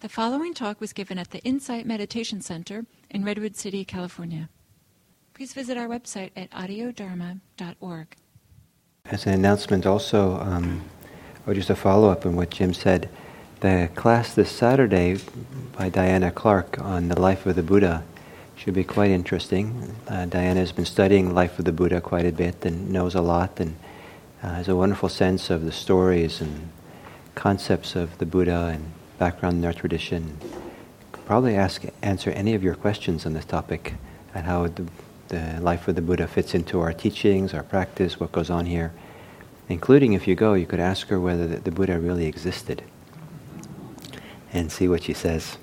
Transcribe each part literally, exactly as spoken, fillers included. The following talk was given at the Insight Meditation Center in Redwood City, California. Please visit our website at audio dharma dot org. As an announcement also, um, or just a follow-up on what Jim said, the class this Saturday by Diana Clark on the life of the Buddha should be quite interesting. Uh, Diana has been studying the life of the Buddha quite a bit and knows a lot and uh, has a wonderful sense of the stories and concepts of the Buddha and background in our tradition. Could probably ask, answer any of your questions on this topic and how the, the life of the Buddha fits into our teachings, our practice, what goes on here, including if you go, you could ask her whether the, the Buddha really existed and see what she says.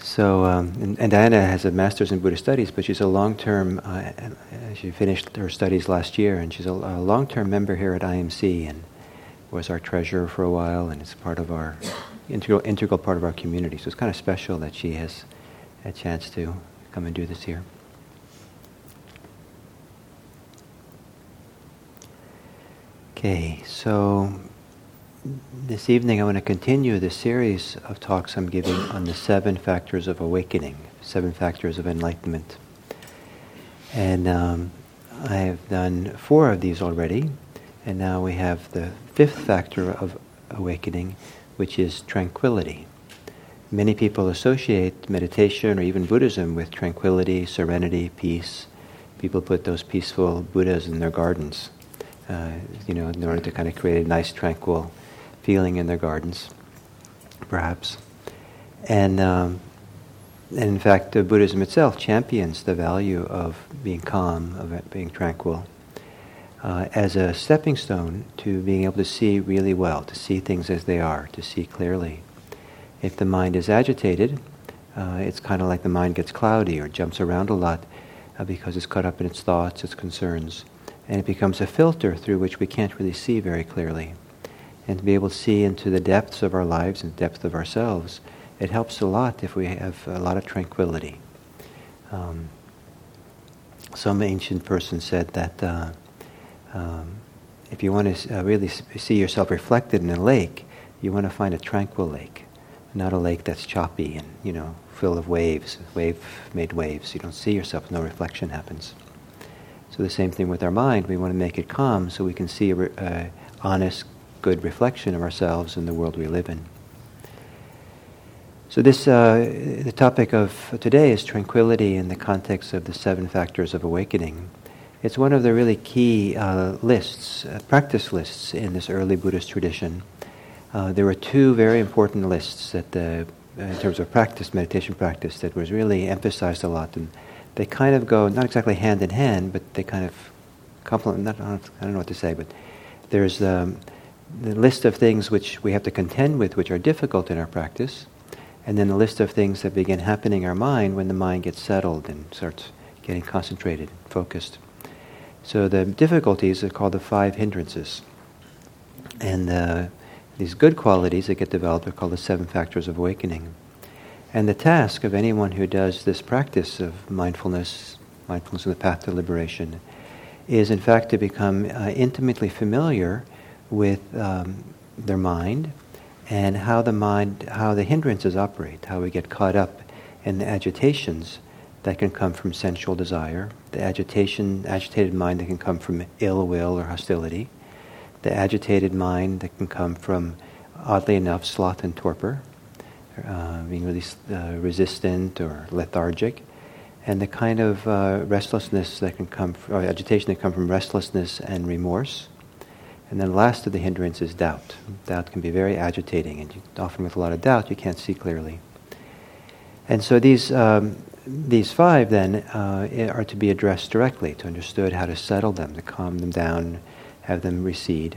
So, um, and, and Diana has a master's in Buddhist studies, but she's a long-term, uh, she finished her studies last year, and she's a, a long-term member here at I M C and was our treasurer for a while, and it's part of our, integral, integral part of our community. So it's kind of special that she has a chance to come and do this here. Okay, so this evening I want to continue the series of talks I'm giving on the Seven Factors of Awakening, Seven Factors of Enlightenment. And um, I have done four of these already, and now we have the fifth factor of awakening, which is tranquility. Many people associate meditation or even Buddhism with tranquility, serenity, peace. People put those peaceful Buddhas in their gardens, uh, you know, in order to kind of create a nice, tranquil feeling in their gardens, perhaps. And, um, and in fact, the Buddhism itself champions the value of being calm, of being tranquil, uh, as a stepping stone to being able to see really well, to see things as they are, to see clearly. If the mind is agitated, uh, it's kind of like the mind gets cloudy or jumps around a lot uh, because it's caught up in its thoughts, its concerns, and it becomes a filter through which we can't really see very clearly. And to be able to see into the depths of our lives and the depth of ourselves, it helps a lot if we have a lot of tranquility. Um, some ancient person said that uh, um, if you want to uh, really see yourself reflected in a lake, you want to find a tranquil lake, not a lake that's choppy and, you know, full of waves, wave made waves. You don't see yourself, no reflection happens. So the same thing with our mind. We want to make it calm so we can see a, a honest, good reflection of ourselves and the world we live in. So this, uh, the topic of today is tranquility in the context of the Seven Factors of Awakening. It's one of the really key uh, lists, uh, practice lists in this early Buddhist tradition. Uh, there were two very important lists that the, in terms of practice, meditation practice, that was really emphasized a lot. And they kind of go, not exactly hand in hand, but they kind of complement, not, I don't know what to say, but there's um, the list of things which we have to contend with, which are difficult in our practice, and then the list of things that begin happening in our mind when the mind gets settled and starts getting concentrated and focused. So the difficulties are called the five hindrances. And uh, these good qualities that get developed are called the Seven Factors of Awakening. And the task of anyone who does this practice of mindfulness, mindfulness of the path to liberation, is in fact to become uh, intimately familiar with um, their mind and how the mind, how the hindrances operate, how we get caught up in the agitations that can come from sensual desire, the agitation, agitated mind that can come from ill will or hostility, the agitated mind that can come from, oddly enough, sloth and torpor, uh, being really uh, resistant or lethargic, and the kind of uh, restlessness that can come, from, or agitation that come from restlessness and remorse. And then last of the hindrance is doubt. Doubt can be very agitating, and you, often with a lot of doubt, you can't see clearly. And so these um, these five then uh, are to be addressed directly, to understood how to settle them, to calm them down, have them recede.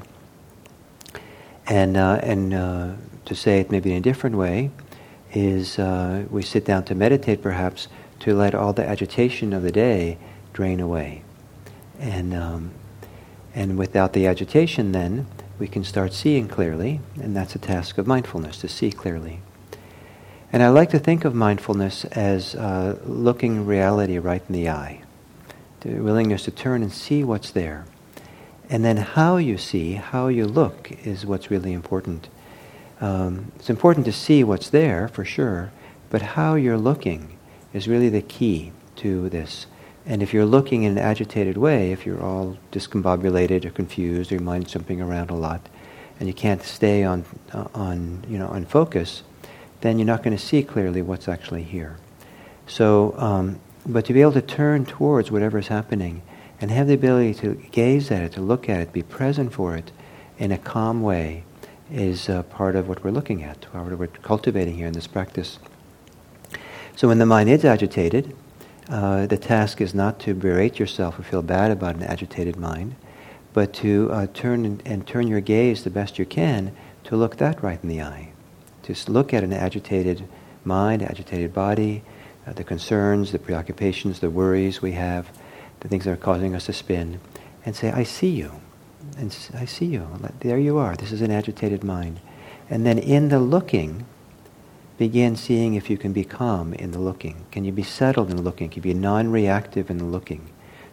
And uh, and uh, to say it maybe in a different way is uh, we sit down to meditate perhaps to let all the agitation of the day drain away. And um, and without the agitation then we can start seeing clearly, and that's a task of mindfulness, to see clearly. And I like to think of mindfulness as uh, looking reality right in the eye, the willingness to turn and see what's there. And then how you see, how you look is what's really important. Um, it's important to see what's there, for sure, but how you're looking is really the key to this. And if you're looking in an agitated way, if you're all discombobulated or confused, or your mind's jumping around a lot, and you can't stay on, uh, on you know, on focus, then you're not going to see clearly what's actually here. So, um, but to be able to turn towards whatever's happening and have the ability to gaze at it, to look at it, be present for it in a calm way is uh, part of what we're looking at, what we're cultivating here in this practice. So when the mind is agitated, uh, the task is not to berate yourself or feel bad about an agitated mind, but to uh, turn and, and turn your gaze the best you can to look that right in the eye. Just look at an agitated mind, agitated body, uh, the concerns, the preoccupations, the worries we have, the things that are causing us to spin, and say, I see you. And I see you. There you are. This is an agitated mind. And then in the looking, begin seeing if you can be calm in the looking. Can you be settled in the looking? Can you be non-reactive in the looking?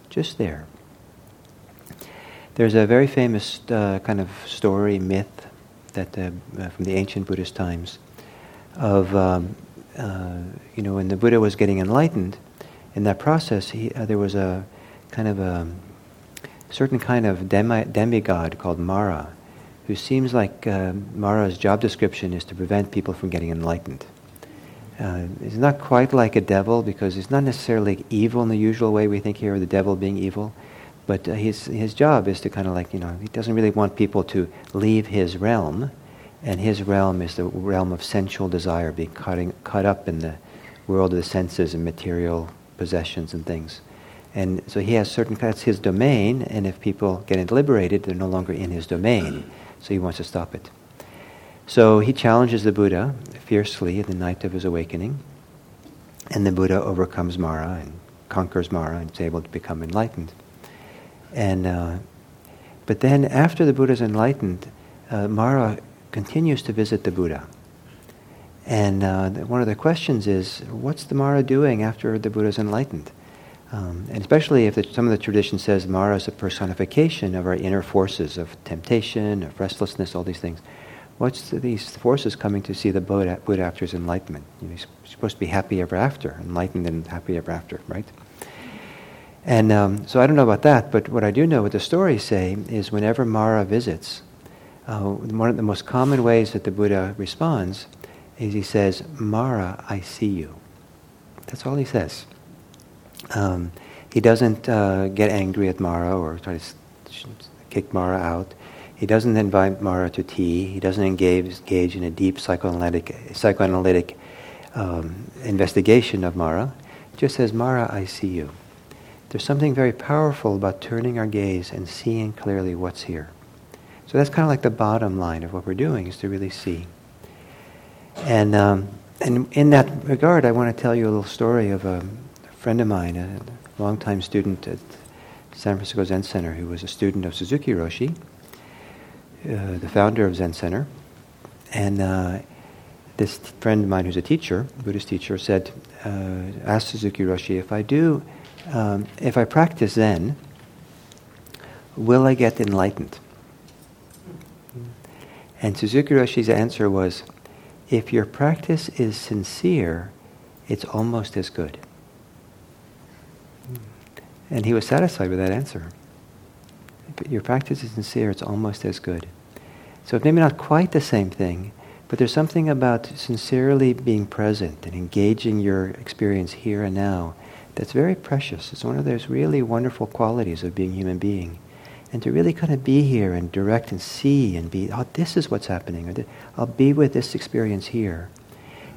Just there. There's a very famous uh, kind of story, myth, that uh, from the ancient Buddhist times of, um, uh, you know, when the Buddha was getting enlightened, in that process, he, uh, there was a kind of a certain kind of demi- demigod called Mara, who seems like uh, Mara's job description is to prevent people from getting enlightened. Uh, he's not quite like a devil, because he's not necessarily evil in the usual way we think here of the devil being evil, but uh, his his job is to kind of like, you know, he doesn't really want people to leave his realm, and his realm is the realm of sensual desire, being cutting, caught up in the world of the senses and material possessions and things. And so he has certain, that's his domain, and if people get liberated, they're no longer in his domain. So he wants to stop it. So he challenges the Buddha fiercely in the night of his awakening, and the Buddha overcomes Mara and conquers Mara and is able to become enlightened. And uh, but then after the Buddha is enlightened, uh, Mara continues to visit the Buddha. And uh, one of the questions is, what's the Mara doing after the Buddha is enlightened? Um, and especially if the, some of the tradition says Mara is a personification of our inner forces of temptation, of restlessness, all these things. What's the, these forces coming to see the Buddha, Buddha after his enlightenment? You know, he's supposed to be happy ever after, enlightened and happy ever after, right? And um, so I don't know about that, but what I do know, what the stories say, is whenever Mara visits, uh, one of the most common ways that the Buddha responds is he says, Mara, I see you. That's all he says. Um, he doesn't uh, get angry at Mara or try to kick Mara out. He doesn't invite Mara to tea. He doesn't engage, engage in a deep psychoanalytic, psychoanalytic um, investigation of Mara. He just says, Mara, I see you. There's something very powerful about turning our gaze and seeing clearly what's here. So that's kind of like the bottom line of what we're doing, is to really see. And um, and in that regard, I want to tell you a little story of a friend of mine, a longtime student at San Francisco Zen Center, who was a student of Suzuki Roshi, uh, the founder of Zen Center. And uh, this friend of mine, who's a teacher, Buddhist teacher, said, uh, asked Suzuki Roshi, if I do, um, if I practice Zen, will I get enlightened? And Suzuki Roshi's answer was, if your practice is sincere, it's almost as good. And he was satisfied with that answer. If your practice is sincere, it's almost as good. So it's maybe not quite the same thing, but there's something about sincerely being present and engaging your experience here and now that's very precious. It's one of those really wonderful qualities of being a human being. And to really kind of be here and direct and see and be, oh, this is what's happening. I'll be with this experience here.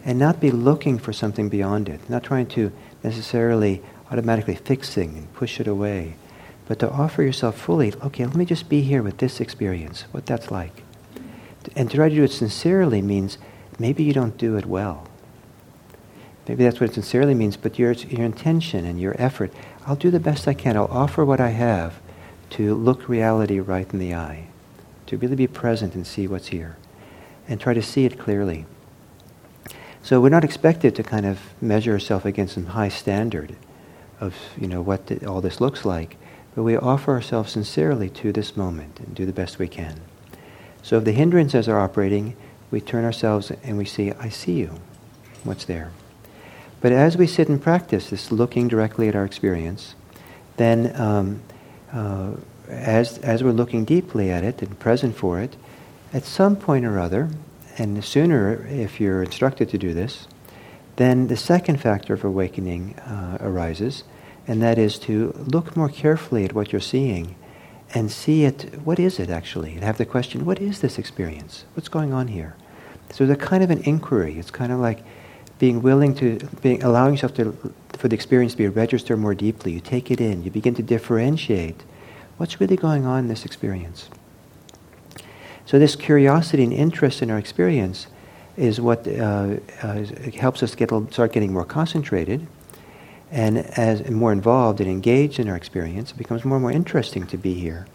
And not be looking for something beyond it. Not trying to necessarily automatically fixing and push it away. But to offer yourself fully, okay, let me just be here with this experience, what that's like. And to try to do it sincerely means maybe you don't do it well. Maybe that's what it sincerely means, but your, your intention and your effort, I'll do the best I can. I'll offer what I have to look reality right in the eye, to really be present and see what's here, and try to see it clearly. So we're not expected to kind of measure ourselves against some high standard of, you know, what the, all this looks like, but we offer ourselves sincerely to this moment and do the best we can. So if the hindrances are operating, we turn ourselves and we see, I see you, what's there. But as we sit and practice this looking directly at our experience, then um, uh, as as we're looking deeply at it and present for it, at some point or other, and the sooner if you're instructed to do this, then the second factor of awakening uh, arises, and that is to look more carefully at what you're seeing and see it, what is it actually? And have the question, what is this experience? What's going on here? So there's a kind of an inquiry. It's kind of like being willing to, being allowing yourself to, for the experience to be registered more deeply. You take it in. You begin to differentiate what's really going on in this experience. So this curiosity and interest in our experience is what uh, uh, helps us get start getting more concentrated and as and more involved and engaged in our experience. It becomes more and more interesting to be here.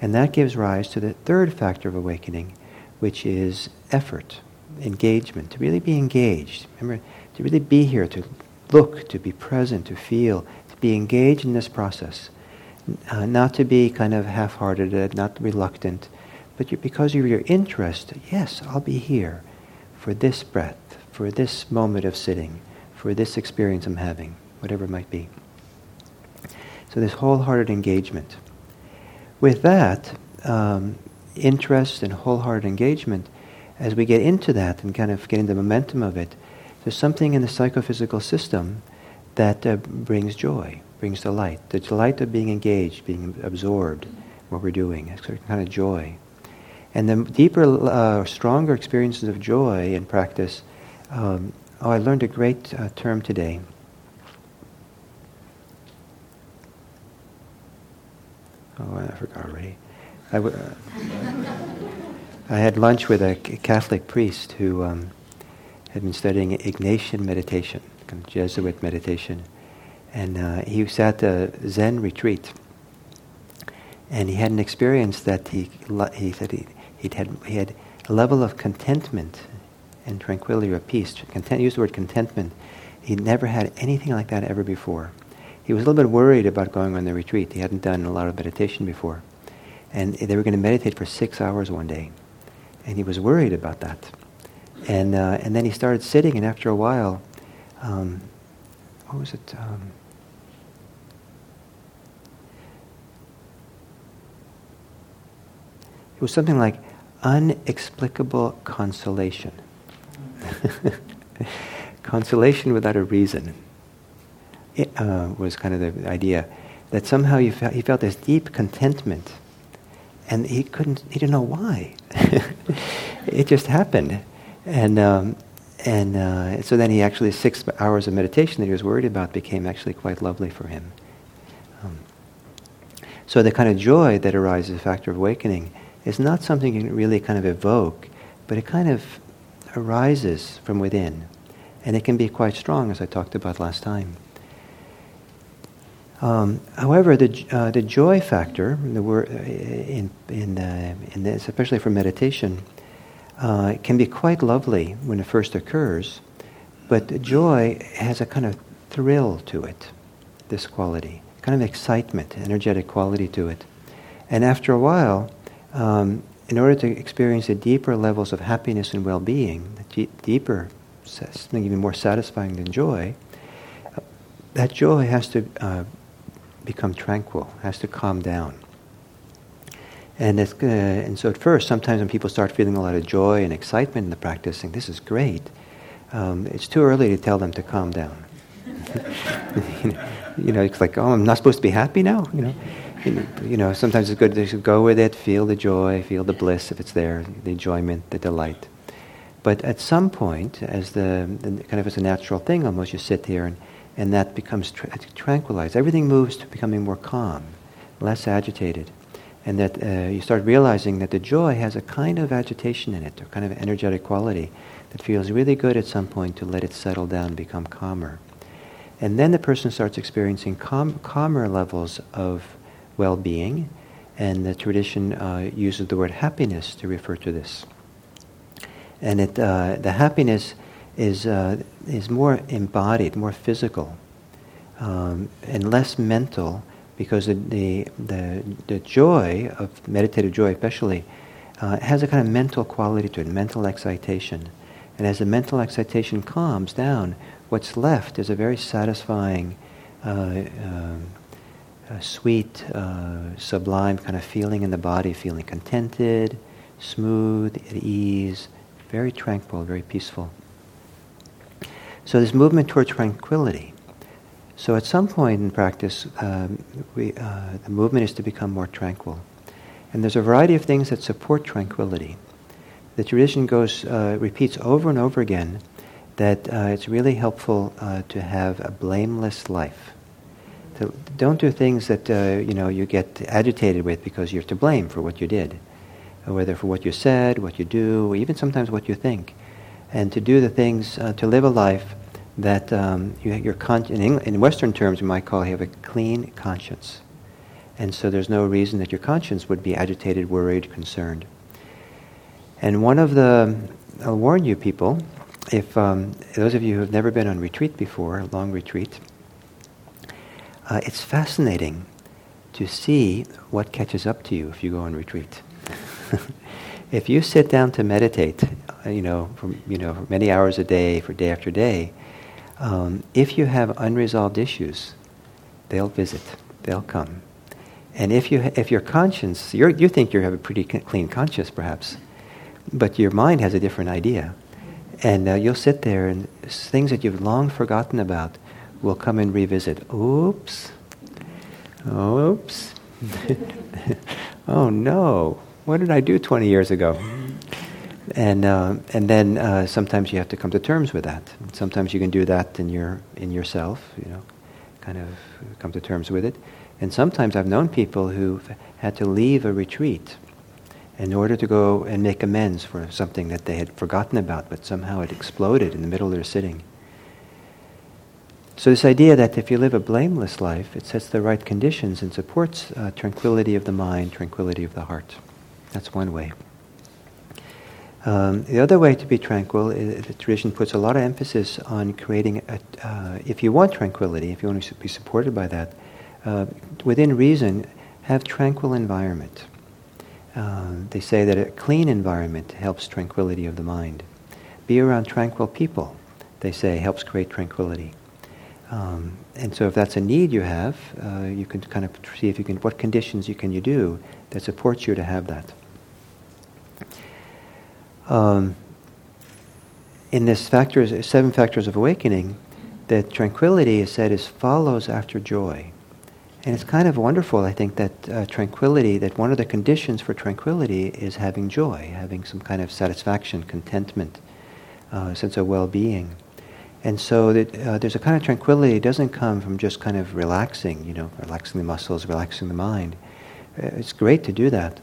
And that gives rise to the third factor of awakening, which is effort, engagement, to really be engaged. Remember, to really be here, to look, to be present, to feel, to be engaged in this process, uh, not to be kind of half-hearted, not reluctant, but you, because of your interest, yes, I'll be here for this breath, for this moment of sitting, for this experience I'm having, whatever it might be. So this wholehearted engagement. With that, um, interest and wholehearted engagement, as we get into that and kind of get into the momentum of it, there's something in the psychophysical system that uh, brings joy, brings delight, the delight of being engaged, being absorbed in what we're doing, a certain kind of joy. And the deeper, uh, stronger experiences of joy in practice, um, oh, I learned a great uh, term today. Oh, I forgot already. I, w- I had lunch with a Catholic priest who um, had been studying Ignatian meditation, kind of Jesuit meditation. And uh, he was at a Zen retreat. And he had an experience that he he said he He'd had, he had a level of contentment and tranquility or peace. Content, use the word contentment. He'd never had anything like that ever before. He was a little bit worried about going on the retreat. He hadn't done a lot of meditation before. And they were going to meditate for six hours one day. And he was worried about that. And uh, and then he started sitting, and after a while, um, what was it? Um, it was something like, unexplicable consolation. Consolation without a reason. It uh, was kind of the idea that somehow he felt, he felt this deep contentment, and he couldn't, he didn't know why. It just happened. And um, and uh, so then he actually, six hours of meditation that he was worried about became actually quite lovely for him. Um, so the kind of joy that arises as a factor of awakening is not something you can really kind of evoke, but it kind of arises from within. And it can be quite strong, as I talked about last time. Um, however, the uh, the joy factor, the word in in, uh, in this, especially for meditation, uh, can be quite lovely when it first occurs, but joy has a kind of thrill to it, this quality, kind of excitement, energetic quality to it. And after a while, Um, in order to experience the deeper levels of happiness and well-being, the g- deeper, something even more satisfying than joy, uh, that joy has to uh, become tranquil, has to calm down. And, it's, uh, and so at first, sometimes when people start feeling a lot of joy and excitement in the practice, think, this is great, um, it's too early to tell them to calm down. you, know, you know, it's like, oh, I'm not supposed to be happy now, you know. You know, sometimes it's good to go with it, feel the joy, feel the bliss if it's there, the enjoyment, the delight. But at some point, as the, the kind of as a natural thing almost, you sit here and, and that becomes tra- tranquilized. Everything moves to becoming more calm, less agitated. And that uh, you start realizing that the joy has a kind of agitation in it, a kind of energetic quality that feels really good at some point to let it settle down, become calmer. And then the person starts experiencing calm, calmer levels of well-being, and the tradition uh, uses the word happiness to refer to this. And it, uh, the happiness is uh, is more embodied, more physical, um, and less mental, because the the the joy of meditative joy, especially, Uh, it has a kind of mental quality to it, mental excitation. And as the mental excitation calms down, what's left is a very satisfying, uh, um, a sweet, uh, sublime kind of feeling in the body, feeling contented, smooth, at ease, very tranquil, very peaceful. So this movement toward tranquility. So at some point in practice, um, we, uh, the movement is to become more tranquil. And there's a variety of things that support tranquility. The tradition goes, uh, repeats over and over again that uh, it's really helpful uh, to have a blameless life. To don't do things that uh, you know you get agitated with because you're to blame for what you did, whether for what you said, what you do, or even sometimes what you think. And to do the things, uh, to live a life that um, you, you're con- in, Eng- in Western terms we might call you have a clean conscience. And so there's no reason that your conscience would be agitated, worried, concerned. And one of the, I'll warn you people, if um, those of you who have never been on retreat before, a long retreat, uh, it's fascinating to see what catches up to you if you go on retreat. If you sit down to meditate, you know, for, you know, for many hours a day, for day after day, um, if you have unresolved issues, they'll visit, they'll come. And if you, if your conscience, you're, you think you have a pretty clean conscience perhaps, but your mind has a different idea. And uh, you'll sit there and things that you've long forgotten about will come and revisit. Oops. Oops. Oh no. What did I do twenty years ago? And uh, and then uh, sometimes you have to come to terms with that. And sometimes you can do that in your in yourself, you know, kind of come to terms with it. And sometimes I've known people who've had to leave a retreat in order to go and make amends for something that they had forgotten about, but somehow it exploded in the middle of their sitting. So this idea that if you live a blameless life, it sets the right conditions and supports uh, tranquility of the mind, tranquility of the heart. That's one way. Um, the other way to be tranquil, is, the tradition puts a lot of emphasis on creating, a, uh, if you want tranquility, if you want to be supported by that, uh, within reason, have tranquil environment. Uh, they say that a clean environment helps tranquility of the mind. Be around tranquil people, they say, helps create tranquility. Um, and so if that's a need you have, uh, you can kind of see if you can, what conditions you can you do that supports you to have that. Um, in this factors, Seven Factors of Awakening, that tranquility is said is follows after joy. And it's kind of wonderful, I think, that uh, tranquility, that one of the conditions for tranquility is having joy, having some kind of satisfaction, contentment, uh, sense of well-being. And so that, uh, there's a kind of tranquility that doesn't come from just kind of relaxing, you know, relaxing the muscles, relaxing the mind. It's great to do that.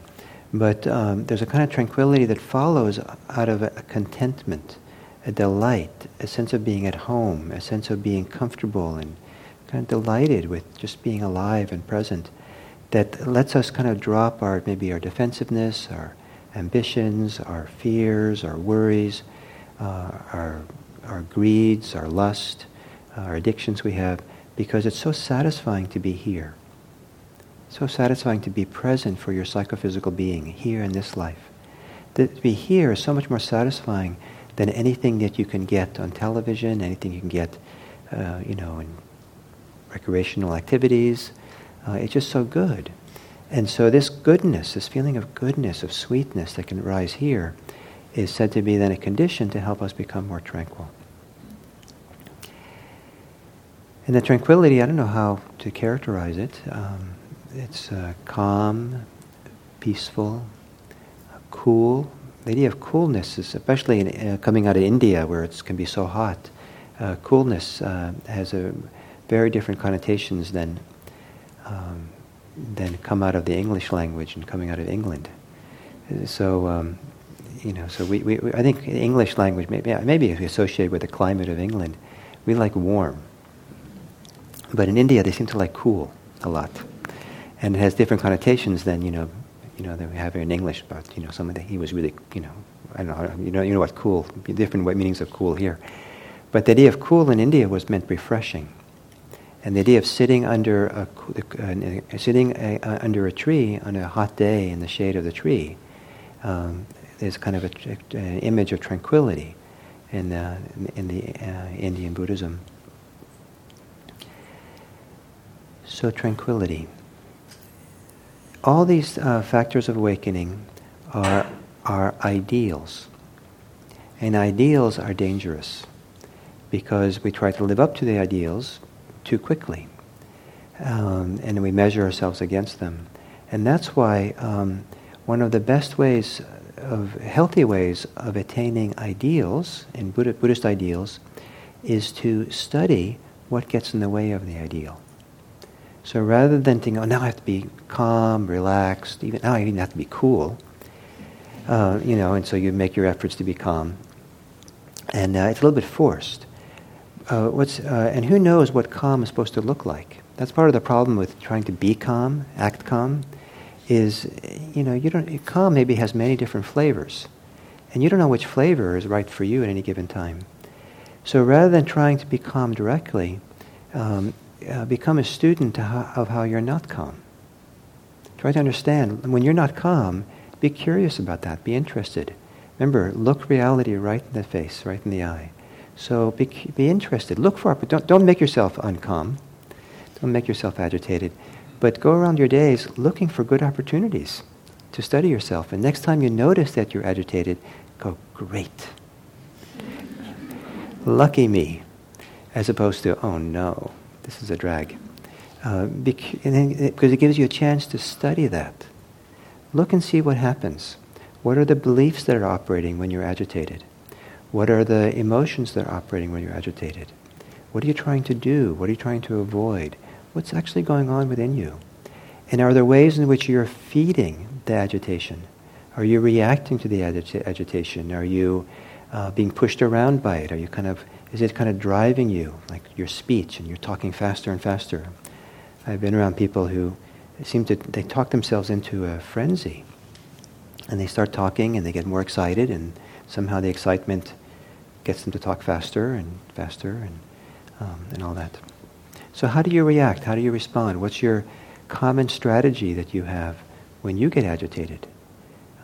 But um, there's a kind of tranquility that follows out of a contentment, a delight, a sense of being at home, a sense of being comfortable and kind of delighted with just being alive and present, that lets us kind of drop our, maybe our defensiveness, our ambitions, our fears, our worries, uh, our our greeds, our lust, uh, our addictions we have, because it's so satisfying to be here. So satisfying to be present for your psychophysical being here in this life. To be here is so much more satisfying than anything that you can get on television, anything you can get, uh, you know, in recreational activities. Uh, it's just so good. And so this goodness, this feeling of goodness, of sweetness that can rise here is said to be then a condition to help us become more tranquil. And the tranquility, I don't know how to characterize it. Um, it's uh, calm, peaceful, cool. The idea of coolness is, especially in, uh, coming out of India where it can be so hot, uh, coolness uh, has a very different connotations than um, than come out of the English language and coming out of England. So, um, you know, so we, we, we I think the English language maybe maybe associated with the climate of England, we like warm. But in India, they seem to like cool a lot, and it has different connotations than you know, you know, that we have here in English. But you know, something that he was really, you know, I don't know, you know, you know what cool, different meanings of cool here. But the idea of cool in India was meant refreshing. And the idea of sitting under a uh, sitting a, uh, under a tree on a hot day in the shade of the tree um, there's kind of a, a, an image of tranquility in the, in the uh, Indian Buddhism. So tranquility. All these uh, factors of awakening are are ideals. And ideals are dangerous because we try to live up to the ideals too quickly. Um, and we measure ourselves against them. And that's why um, one of the best ways, of healthy ways of attaining ideals, in Buddha, Buddhist ideals, is to study what gets in the way of the ideal. So rather than thinking, oh, now I have to be calm, relaxed, even now I even have to be cool, uh, you know, and so you make your efforts to be calm. And uh, it's a little bit forced. Uh, what's uh, and who knows what calm is supposed to look like? That's part of the problem with trying to be calm, act calm, is, you know, you don't, calm maybe has many different flavors. And you don't know which flavor is right for you at any given time. So rather than trying to be calm directly, um, uh, become a student of how you're not calm. Try to understand, when you're not calm, be curious about that, be interested. Remember, look reality right in the face, right in the eye. So be, be interested, look for it, but don't, don't make yourself uncalm. Don't make yourself agitated. But go around your days looking for good opportunities to study yourself. And next time you notice that you're agitated, go, great. Lucky me. As opposed to, oh no, this is a drag. Uh, because it gives you a chance to study that. Look and see what happens. What are the beliefs that are operating when you're agitated? What are the emotions that are operating when you're agitated? What are you trying to do? What are you trying to avoid? What's actually going on within you? And are there ways in which you're feeding the agitation? Are you reacting to the agita- agitation? Are you uh, being pushed around by it? Are you kind of, is it kind of driving you, like your speech, and you're talking faster and faster? I've been around people who seem to, they talk themselves into a frenzy. And they start talking and they get more excited, and somehow the excitement gets them to talk faster and faster and, um, and all that. So how do you react? How do you respond? What's your common strategy that you have when you get agitated?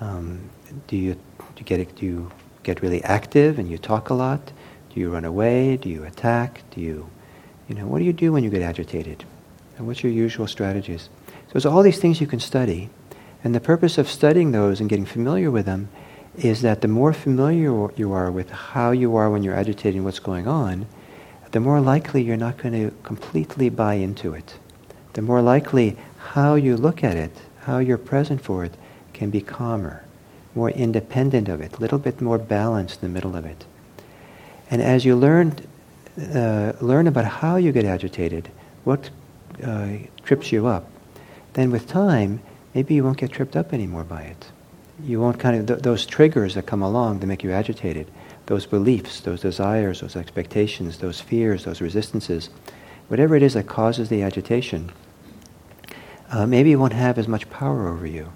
Um, do you, do you get do you get really active and you talk a lot? Do you run away? Do you attack? Do you, you know, what do you do when you get agitated? And what's your usual strategies? So there's all these things you can study, and the purpose of studying those and getting familiar with them is that the more familiar you are with how you are when you're agitated and what's going on, the more likely you're not going to completely buy into it. The more likely how you look at it, how you're present for it, can be calmer, more independent of it, a little bit more balanced in the middle of it. And as you learn, uh, learn about how you get agitated, what uh, trips you up, then with time, maybe you won't get tripped up anymore by it. You won't kind of, th- those triggers that come along that make you agitated, those beliefs, those desires, those expectations, those fears, those resistances, whatever it is that causes the agitation, uh, maybe it won't have as much power over you.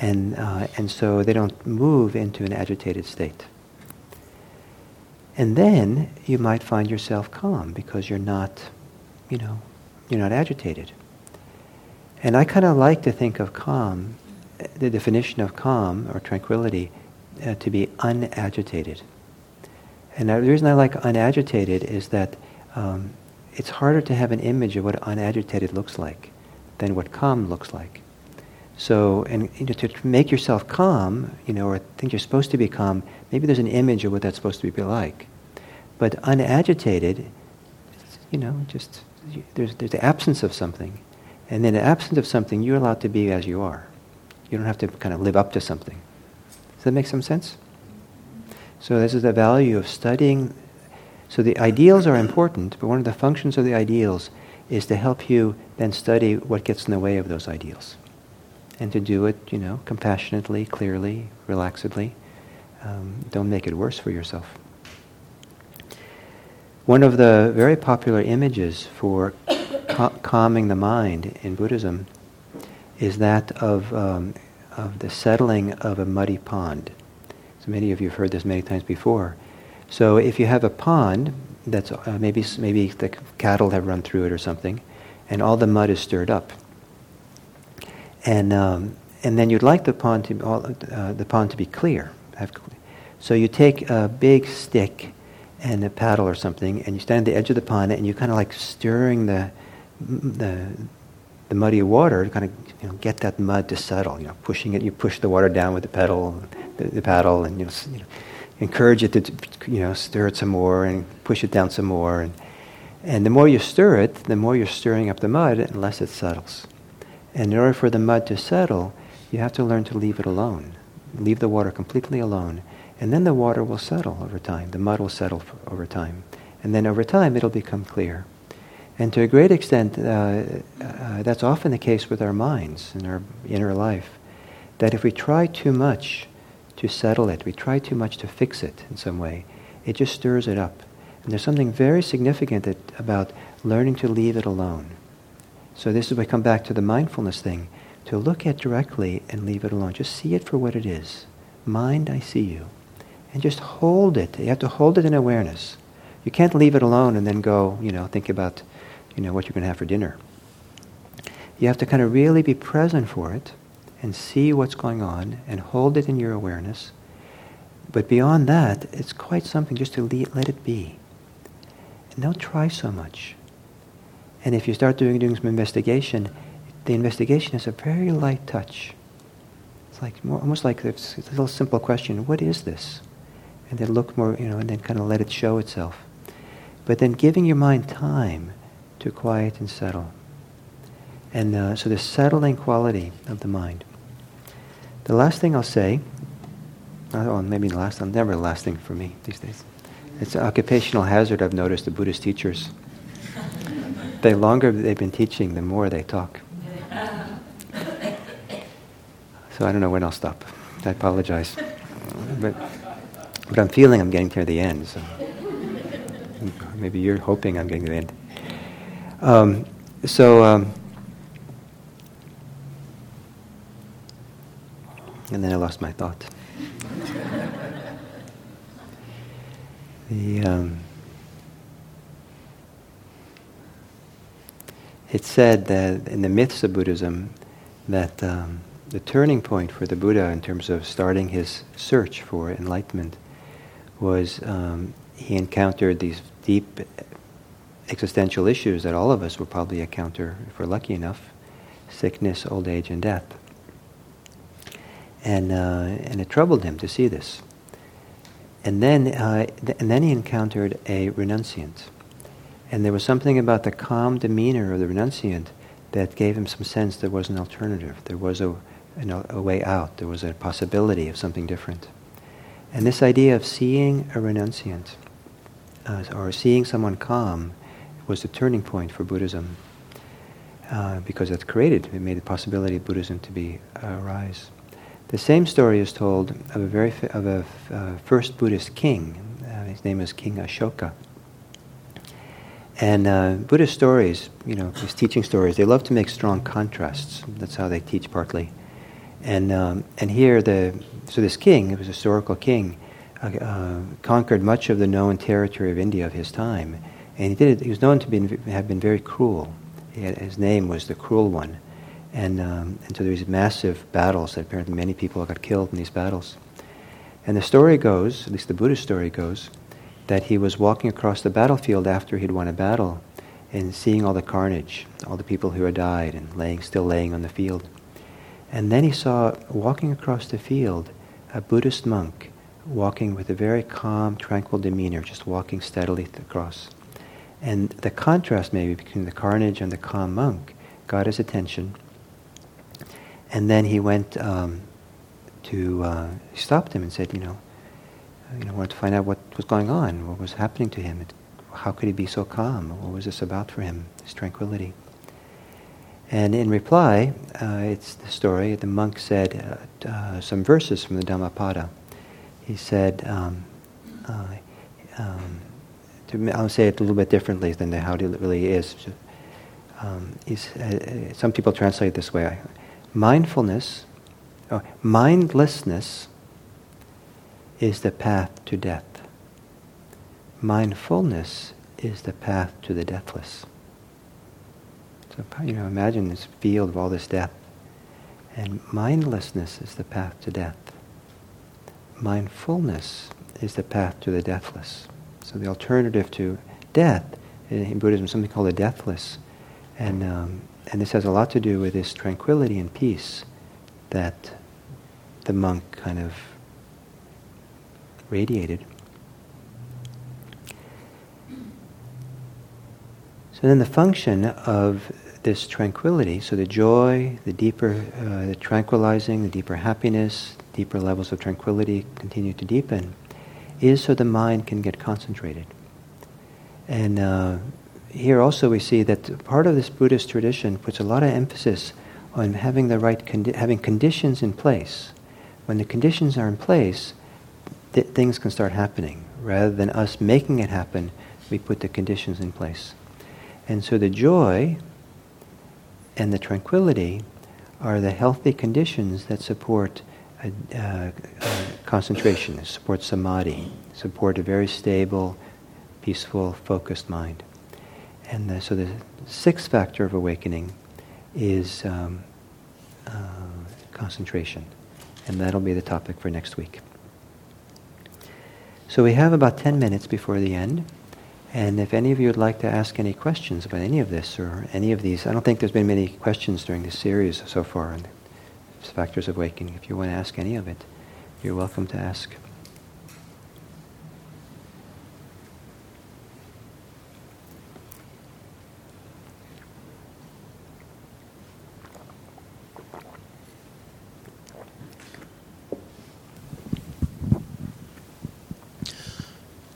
And uh, and so they don't move into an agitated state. And then you might find yourself calm because you're not, you know, you're not agitated. And I kind of like to think of calm, the definition of calm or tranquility, uh, to be unagitated. And the reason I like unagitated is that um, it's harder to have an image of what unagitated looks like than what calm looks like. So, and you know, to make yourself calm, you know, or think you're supposed to be calm, maybe there's an image of what that's supposed to be like. But unagitated, you know, just there's there's the absence of something, and in the absence of something, you're allowed to be as you are. You don't have to kind of live up to something. Does that make some sense? So this is the value of studying. So the ideals are important, but one of the functions of the ideals is to help you then study what gets in the way of those ideals. And to do it, you know, compassionately, clearly, relaxedly. Um, don't make it worse for yourself. One of the very popular images for cal- calming the mind in Buddhism is that of... Um, of the settling of a muddy pond. So many of you have heard this many times before. So if you have a pond that's uh, maybe maybe the cattle have run through it or something, and all the mud is stirred up, and um, and then you'd like the pond to uh, the pond to be clear. So you take a big stick and a paddle or something, and you stand at the edge of the pond, and you kind of like stirring the the the muddy water to kind of, you know, get that mud to settle. You know, pushing it, you push the water down with the pedal, the, the paddle, and you know, you know, encourage it to, you know, stir it some more and push it down some more, and and the more you stir it, the more you're stirring up the mud, and less it settles. And in order for the mud to settle, you have to learn to leave it alone, leave the water completely alone, and then the water will settle over time. The mud will settle over time, and then over time it'll become clear. And to a great extent, uh, uh, that's often the case with our minds and our inner life, that if we try too much to settle it, we try too much to fix it in some way, it just stirs it up. And there's something very significant that, about learning to leave it alone. So this is where we come back to the mindfulness thing, to look at directly and leave it alone. Just see it for what it is. Mind, I see you. And just hold it. You have to hold it in awareness. You can't leave it alone and then go, you know, think about, you know, what you're going to have for dinner. You have to kind of really be present for it and see what's going on and hold it in your awareness. But beyond that, it's quite something just to le- let it be. And don't try so much. And if you start doing, doing some investigation, the investigation is a very light touch. It's like more, almost like it's, it's a little simple question: what is this? And then look more, you know, and then kind of let it show itself. But then giving your mind time to quiet and settle. And uh, so the settling quality of the mind. The last thing I'll say, oh, maybe the last, never the last thing for me these days. It's an occupational hazard I've noticed the Buddhist teachers. The longer they've been teaching, the more they talk. So I don't know when I'll stop. I apologize. But, but I'm feeling I'm getting near the end. So maybe you're hoping I'm getting to the end. Um, so, um, and then I lost my thought. the um, It's said that in the myths of Buddhism that um, the turning point for the Buddha in terms of starting his search for enlightenment was um, he encountered these deep existential issues that all of us will probably encounter if we're lucky enough: sickness, old age, and death. And uh, and it troubled him to see this. And then uh, th- and then he encountered a renunciant. And there was something about the calm demeanor of the renunciant that gave him some sense there was an alternative. There was a, a, a way out. There was a possibility of something different. And this idea of seeing a renunciant uh, or seeing someone calm was the turning point for Buddhism uh, because it created, it made the possibility of Buddhism to be uh, arise. The same story is told of a very f- of a f- uh, first Buddhist king. Uh, his name is King Ashoka. And uh, Buddhist stories, you know, these teaching stories, they love to make strong contrasts. That's how they teach partly. And um, and here, the so this king, it was a historical king, uh, uh, conquered much of the known territory of India of his time. And he did it, he was known to be, have been very cruel. He had, his name was the Cruel One. And, um, and so there were these massive battles that apparently many people got killed in these battles. And the story goes, at least the Buddhist story goes, that he was walking across the battlefield after he'd won a battle and seeing all the carnage, all the people who had died and laying, still laying on the field. And then he saw, walking across the field, a Buddhist monk walking with a very calm, tranquil demeanor, just walking steadily across. And the contrast maybe between the carnage and the calm monk got his attention. And then he went um, to, uh, he stopped him and said, you know, You know, wanted to find out what was going on, what was happening to him. It, how could he be so calm? What was this about for him, this tranquility? And in reply, uh, it's the story, the monk said uh, uh, some verses from the Dhammapada. He said, um, uh, um, to, I'll say it a little bit differently than how it really is. Um, he's, uh, some people translate it this way. Mindfulness, or mindlessness, is the path to death. Mindfulness is the path to the deathless. So, you know, imagine this field of all this death. And mindlessness is the path to death. Mindfulness is the path to the deathless. So the alternative to death in Buddhism is something called the deathless. And um, and this has a lot to do with this tranquility and peace that the monk kind of radiated. So then the function of this tranquility, so the joy, the deeper uh, the tranquilizing, the deeper happiness, deeper levels of tranquility continue to deepen, is so the mind can get concentrated. And uh, here also we see that part of this Buddhist tradition puts a lot of emphasis on having the right, condi- having conditions in place. When the conditions are in place, th- things can start happening. Rather than us making it happen, we put the conditions in place. And so the joy and the tranquility are the healthy conditions that support a, uh, a concentration, support samadhi, support a very stable, peaceful, focused mind. And the, so the sixth factor of awakening is um, uh, concentration. And that'll be the topic for next week. So we have about ten minutes before the end. And if any of you would like to ask any questions about any of this or any of these, I don't think there's been many questions during this series so far on the Factors of Awakening. If you want to ask any of it, you're welcome to ask.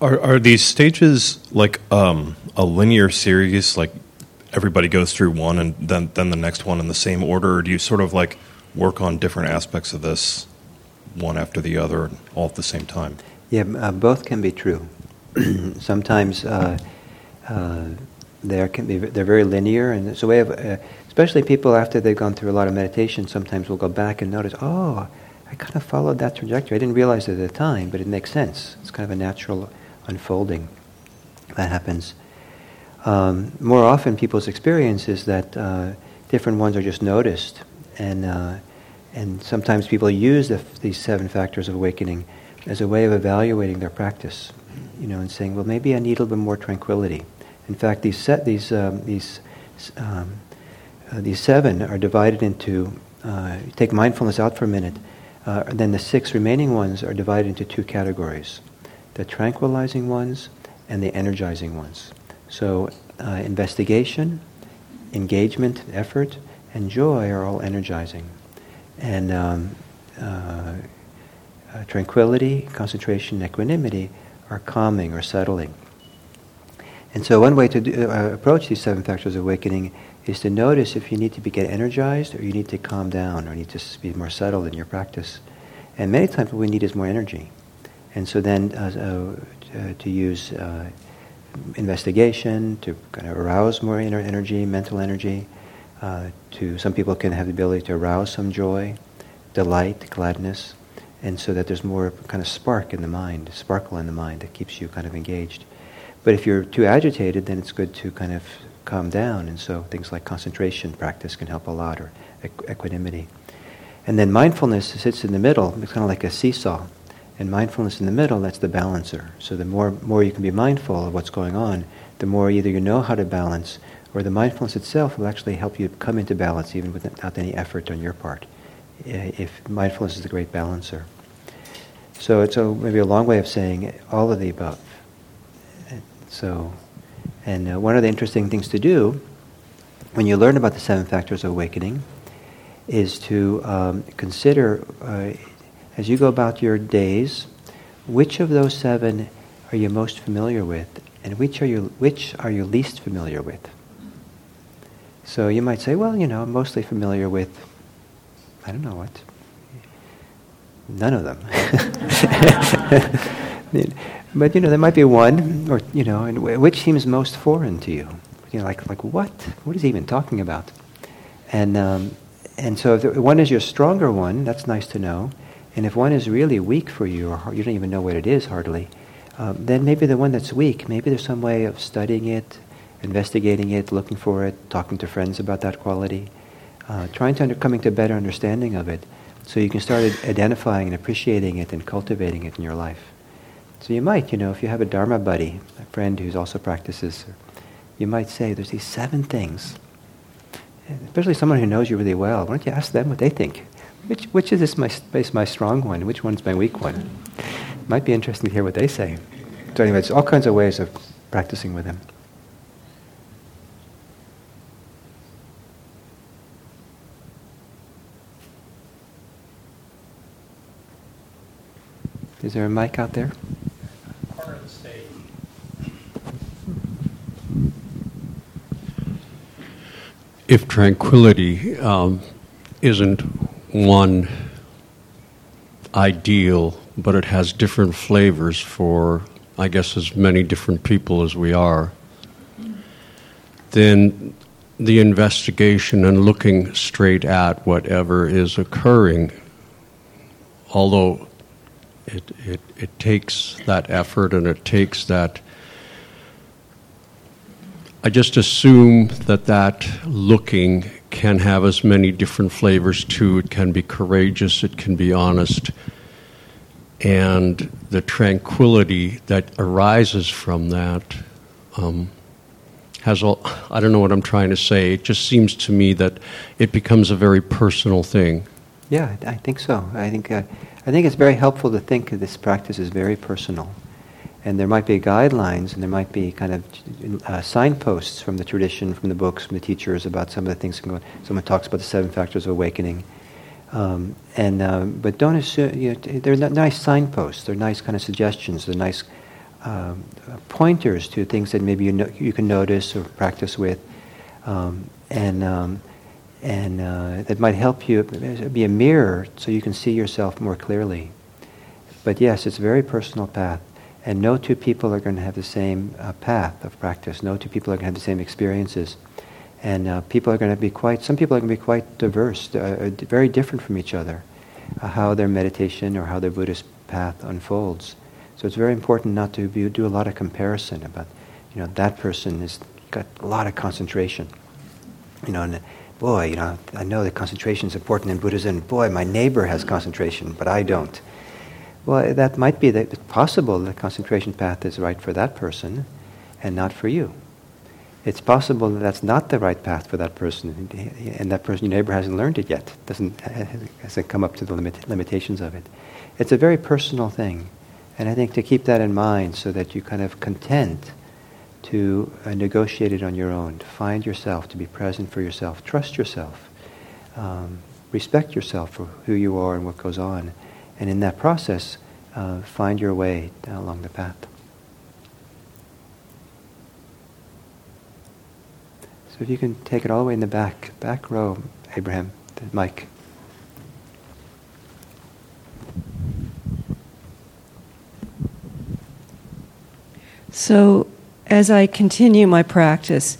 Are are these stages like um, a linear series, like everybody goes through one and then, then the next one in the same order, or do you sort of like work on different aspects of this one after the other all at the same time? Yeah, uh, both can be true. Sometimes uh, uh, there can be they're very linear, and it's a way of, uh, especially people after they've gone through a lot of meditation, sometimes will go back and notice, oh, I kind of followed that trajectory. I didn't realize it at the time, but it makes sense. It's kind of a natural unfolding that happens. Um, more often people's experience is that uh, different ones are just noticed, and uh, and sometimes people use the, these seven factors of awakening as a way of evaluating their practice, you know, and saying, well, maybe I need a little bit more tranquility. In fact, these set these um, these um, uh, these seven are divided into uh, take mindfulness out for a minute. Uh, then the six remaining ones are divided into two categories: the tranquilizing ones and the energizing ones. So uh, investigation, engagement, effort, and joy are all energizing. And um, uh, uh, tranquility, concentration, equanimity are calming or settling. And so one way to do, uh, approach these seven factors of awakening is to notice if you need to be, get energized, or you need to calm down, or you need to be more settled in your practice. And many times what we need is more energy. And so then uh, uh, to use uh, investigation, to kind of arouse more inner energy, mental energy. Uh, to some people can have the ability to arouse some joy, delight, gladness, and so that there's more kind of spark in the mind, sparkle in the mind that keeps you kind of engaged. But if you're too agitated, then it's good to kind of calm down, and so things like concentration practice can help a lot, or equ- equanimity. And then mindfulness sits in the middle. It's kind of like a seesaw, and mindfulness in the middle, that's the balancer. So the more more you can be mindful of what's going on, the more either you know how to balance, or the mindfulness itself will actually help you come into balance even without any effort on your part, if mindfulness is the great balancer. So it's a, maybe a long way of saying all of the above. So, and uh, one of the interesting things to do when you learn about the seven factors of awakening is to um, consider, uh, as you go about your days, which of those seven are you most familiar with, and which are you which are you least familiar with. So you might say, well, you know, I'm mostly familiar with, I don't know what, none of them. But, you know, there might be one, or, you know, and w- which seems most foreign to you? You know, like, like what? What is he even talking about? And um, and so if one is your stronger one, that's nice to know. And if one is really weak for you, or you don't even know what it is hardly, um, then maybe the one that's weak, maybe there's some way of studying it, investigating it, looking for it, talking to friends about that quality, uh, trying to under, coming to a better understanding of it, so you can start identifying and appreciating it and cultivating it in your life. So you might, you know, if you have a Dharma buddy, a friend who's also practices, you might say, there's these seven things, especially someone who knows you really well. Why don't you ask them what they think? Which which is this my space, my strong one? Which one's my weak one? It might be interesting to hear what they say. So anyway, it's all kinds of ways of practicing with them. Is there a mic out there? Corner of the stage. If tranquility um, isn't one ideal, but it has different flavors for, I guess, as many different people as we are, then the investigation and looking straight at whatever is occurring, although It, it it takes that effort, and it takes that. I just assume that that looking can have as many different flavors too. It can be courageous, it can be honest, and the tranquility that arises from that um, has all. I don't know what I'm trying to say. It just seems to me that it becomes a very personal thing. Yeah, I think so. I think. Uh, I think it's very helpful to think that this practice is very personal. And there might be guidelines, and there might be kind of uh, signposts from the tradition, from the books, from the teachers about some of the things that can go on. Someone talks about the Seven Factors of Awakening. Um, and um, But don't assume, you know, they're nice signposts, they're nice kind of suggestions, they're nice um, pointers to things that maybe you no, you can notice or practice with. Um, and... Um, And uh, that might help you be a mirror, so you can see yourself more clearly. But yes, it's a very personal path, and no two people are going to have the same uh, path of practice. No two people are going to have the same experiences, and uh, people are going to be quite. Some people are going to be quite diverse, uh, very different from each other, uh, how their meditation or how their Buddhist path unfolds. So it's very important not to be, do a lot of comparison about, you know, that person has got a lot of concentration, you know. And, boy, you know, I know that concentration is important in Buddhism. Boy, my neighbor has concentration, but I don't. Well, that might be that it's possible the concentration path is right for that person and not for you. It's possible that that's not the right path for that person, and that person, your neighbor, hasn't learned it yet, doesn't hasn't come up to the limit, limitations of it. It's a very personal thing, and I think to keep that in mind so that you kind of content to uh, negotiate it on your own, to find yourself, to be present for yourself, trust yourself, um, respect yourself for who you are and what goes on, and in that process, uh, find your way along the path. So if you can take it all the way in the back, back row, Abraham, Mike. So, as I continue my practice,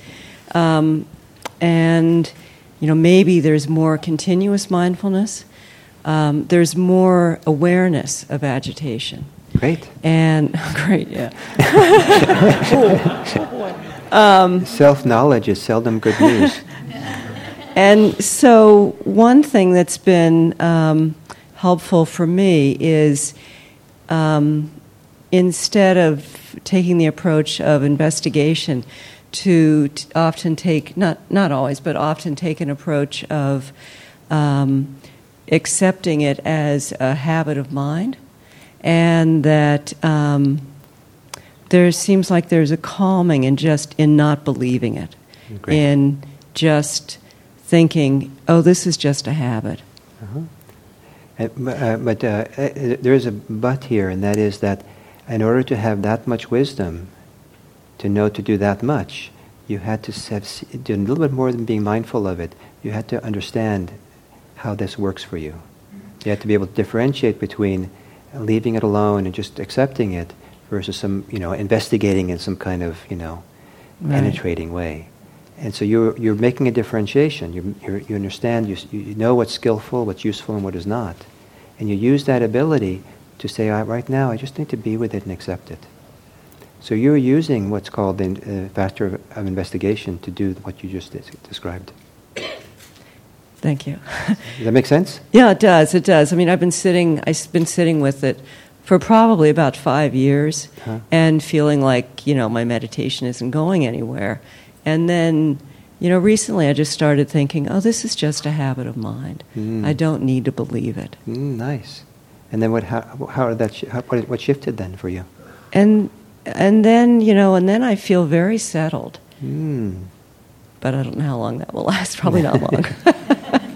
um, and you know, maybe there's more continuous mindfulness. Um, there's more awareness of agitation. Great. And great, yeah. um, Self-knowledge is seldom good news. And so, one thing that's been um, helpful for me is, Um, instead of taking the approach of investigation, to t- often take, not not always, but often take an approach of um, accepting it as a habit of mind, and that um, there seems like there's a calming in just in not believing it, Great. in just thinking, oh, this is just a habit. Uh-huh. Uh, but uh, there is a but here, and that is that in order to have that much wisdom, to know to do that much, you had to have, do a little bit more than being mindful of it. You had to understand how this works for you. You had to be able to differentiate between leaving it alone and just accepting it versus some, you know, investigating in some kind of, you know, right. penetrating way. And so you're you're making a differentiation. You you're, you understand. You you know what's skillful, what's useful, and what is not, and you use that ability to say, I, right now, I just need to be with it and accept it. So you're using what's called the uh, factor of, of investigation to do what you just des- described. Thank you. Does that make sense? Yeah, it does. It does. I mean, I've been sitting. I've been sitting with it for probably about five years, huh. and feeling like, you know, my meditation isn't going anywhere. And then, you know, recently I just started thinking, oh, this is just a habit of mind. Mm. I don't need to believe it. Mm, nice. And then what? How? How did that? Sh- how, what, what shifted then for you? And and then you know, and then I feel very settled. Mm. But I don't know how long that will last. Probably not long.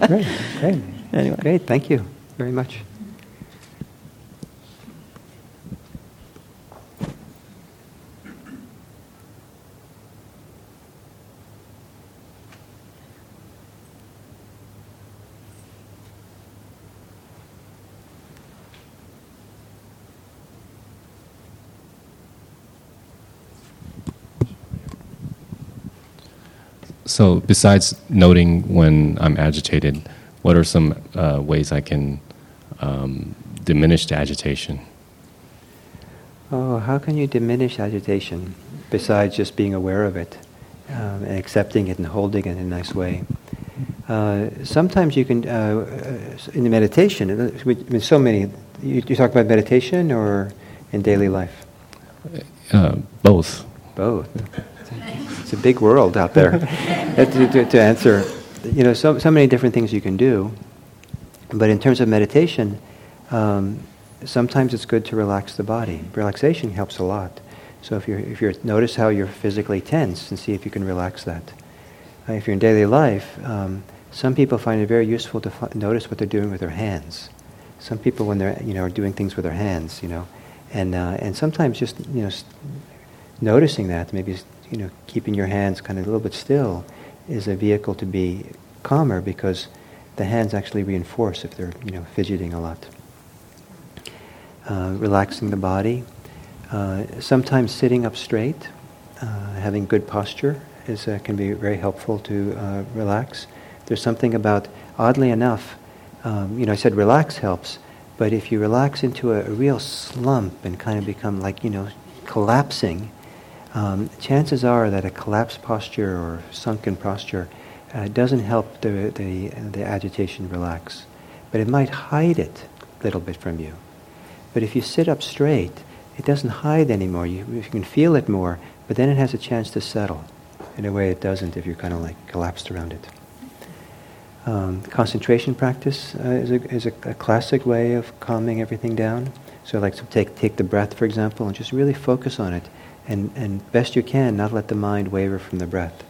Great, great. Anyway. Great, thank you very much. So besides noting when I'm agitated, what are some uh, ways I can um, diminish the agitation? Oh, how can you diminish agitation besides just being aware of it um, and accepting it and holding it in a nice way? Uh, sometimes you can, uh, in the meditation, I mean, so many, you, you talk about meditation or in daily life? Uh, both. Both. It's a big world out there to, to, to answer. You know, so so many different things you can do. But in terms of meditation, um, sometimes it's good to relax the body. Relaxation helps a lot. So if you're if you're notice how you're physically tense and see if you can relax that. Uh, if you're in daily life, um, some people find it very useful to fi- notice what they're doing with their hands. Some people, when they're you know are doing things with their hands, you know, and uh, and sometimes just you know st- noticing that maybe. You know, keeping your hands kind of a little bit still is a vehicle to be calmer because the hands actually reinforce if they're, you know, fidgeting a lot. Uh, relaxing the body. Uh, sometimes sitting up straight, uh, having good posture is uh, can be very helpful to uh, relax. There's something about, oddly enough, um, you know, I said relax helps, but if you relax into a, a real slump and kind of become like, you know, collapsing, Um, chances are that a collapsed posture or sunken posture uh, doesn't help the, the the agitation relax, but it might hide it a little bit from you. But if you sit up straight, it doesn't hide anymore. You, you can feel it more, but then it has a chance to settle in a way it doesn't if you're kind of like collapsed around it. Um, concentration practice uh, is, a, is a, a classic way of calming everything down. So like so take take the breath, for example, and just really focus on it. And, and best you can, not let the mind waver from the breath.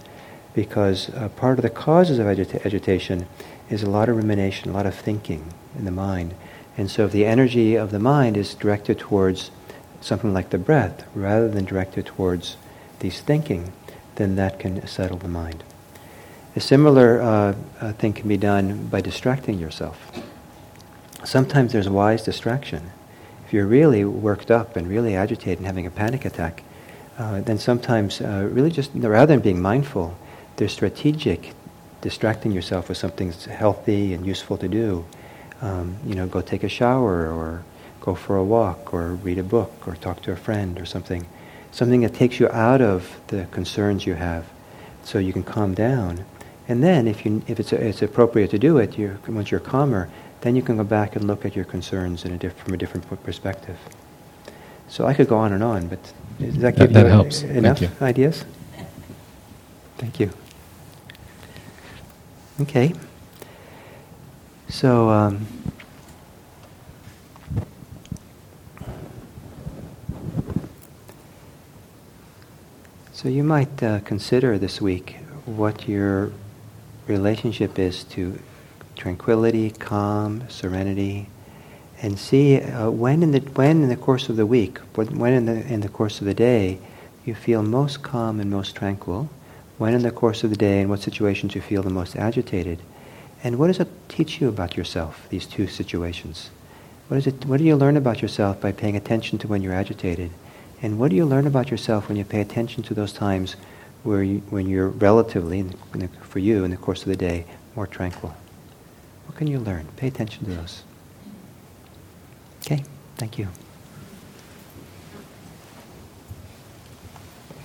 Because uh, part of the causes of agita- agitation is a lot of rumination, a lot of thinking in the mind. And so if the energy of the mind is directed towards something like the breath, rather than directed towards these thinking, then that can settle the mind. A similar uh, uh, thing can be done by distracting yourself. Sometimes there's wise distraction. If you're really worked up and really agitated and having a panic attack, Uh, then sometimes uh, really just, rather than being mindful, there's strategic distracting yourself with something that's healthy and useful to do. Um, you know, go take a shower or go for a walk or read a book or talk to a friend or something. Something that takes you out of the concerns you have so you can calm down. And then if you if it's it's appropriate to do it, you once you're calmer, then you can go back and look at your concerns in a diff- from a different perspective. So I could go on and on, but does that give that, you that helps. Enough Thank you. Ideas? Thank you. Okay. So, um, so you might uh, consider this week what your relationship is to tranquility, calm, serenity. And see uh, when in the when in the course of the week, when in the in the course of the day, you feel most calm and most tranquil. When in the course of the day, in what situations you feel the most agitated, and what does it teach you about yourself? These two situations. What is it? What do you learn about yourself by paying attention to when you're agitated, and what do you learn about yourself when you pay attention to those times where you, when you're relatively, in the, in the, for you, in the course of the day, more tranquil? What can you learn? Pay attention to those. Okay, thank you.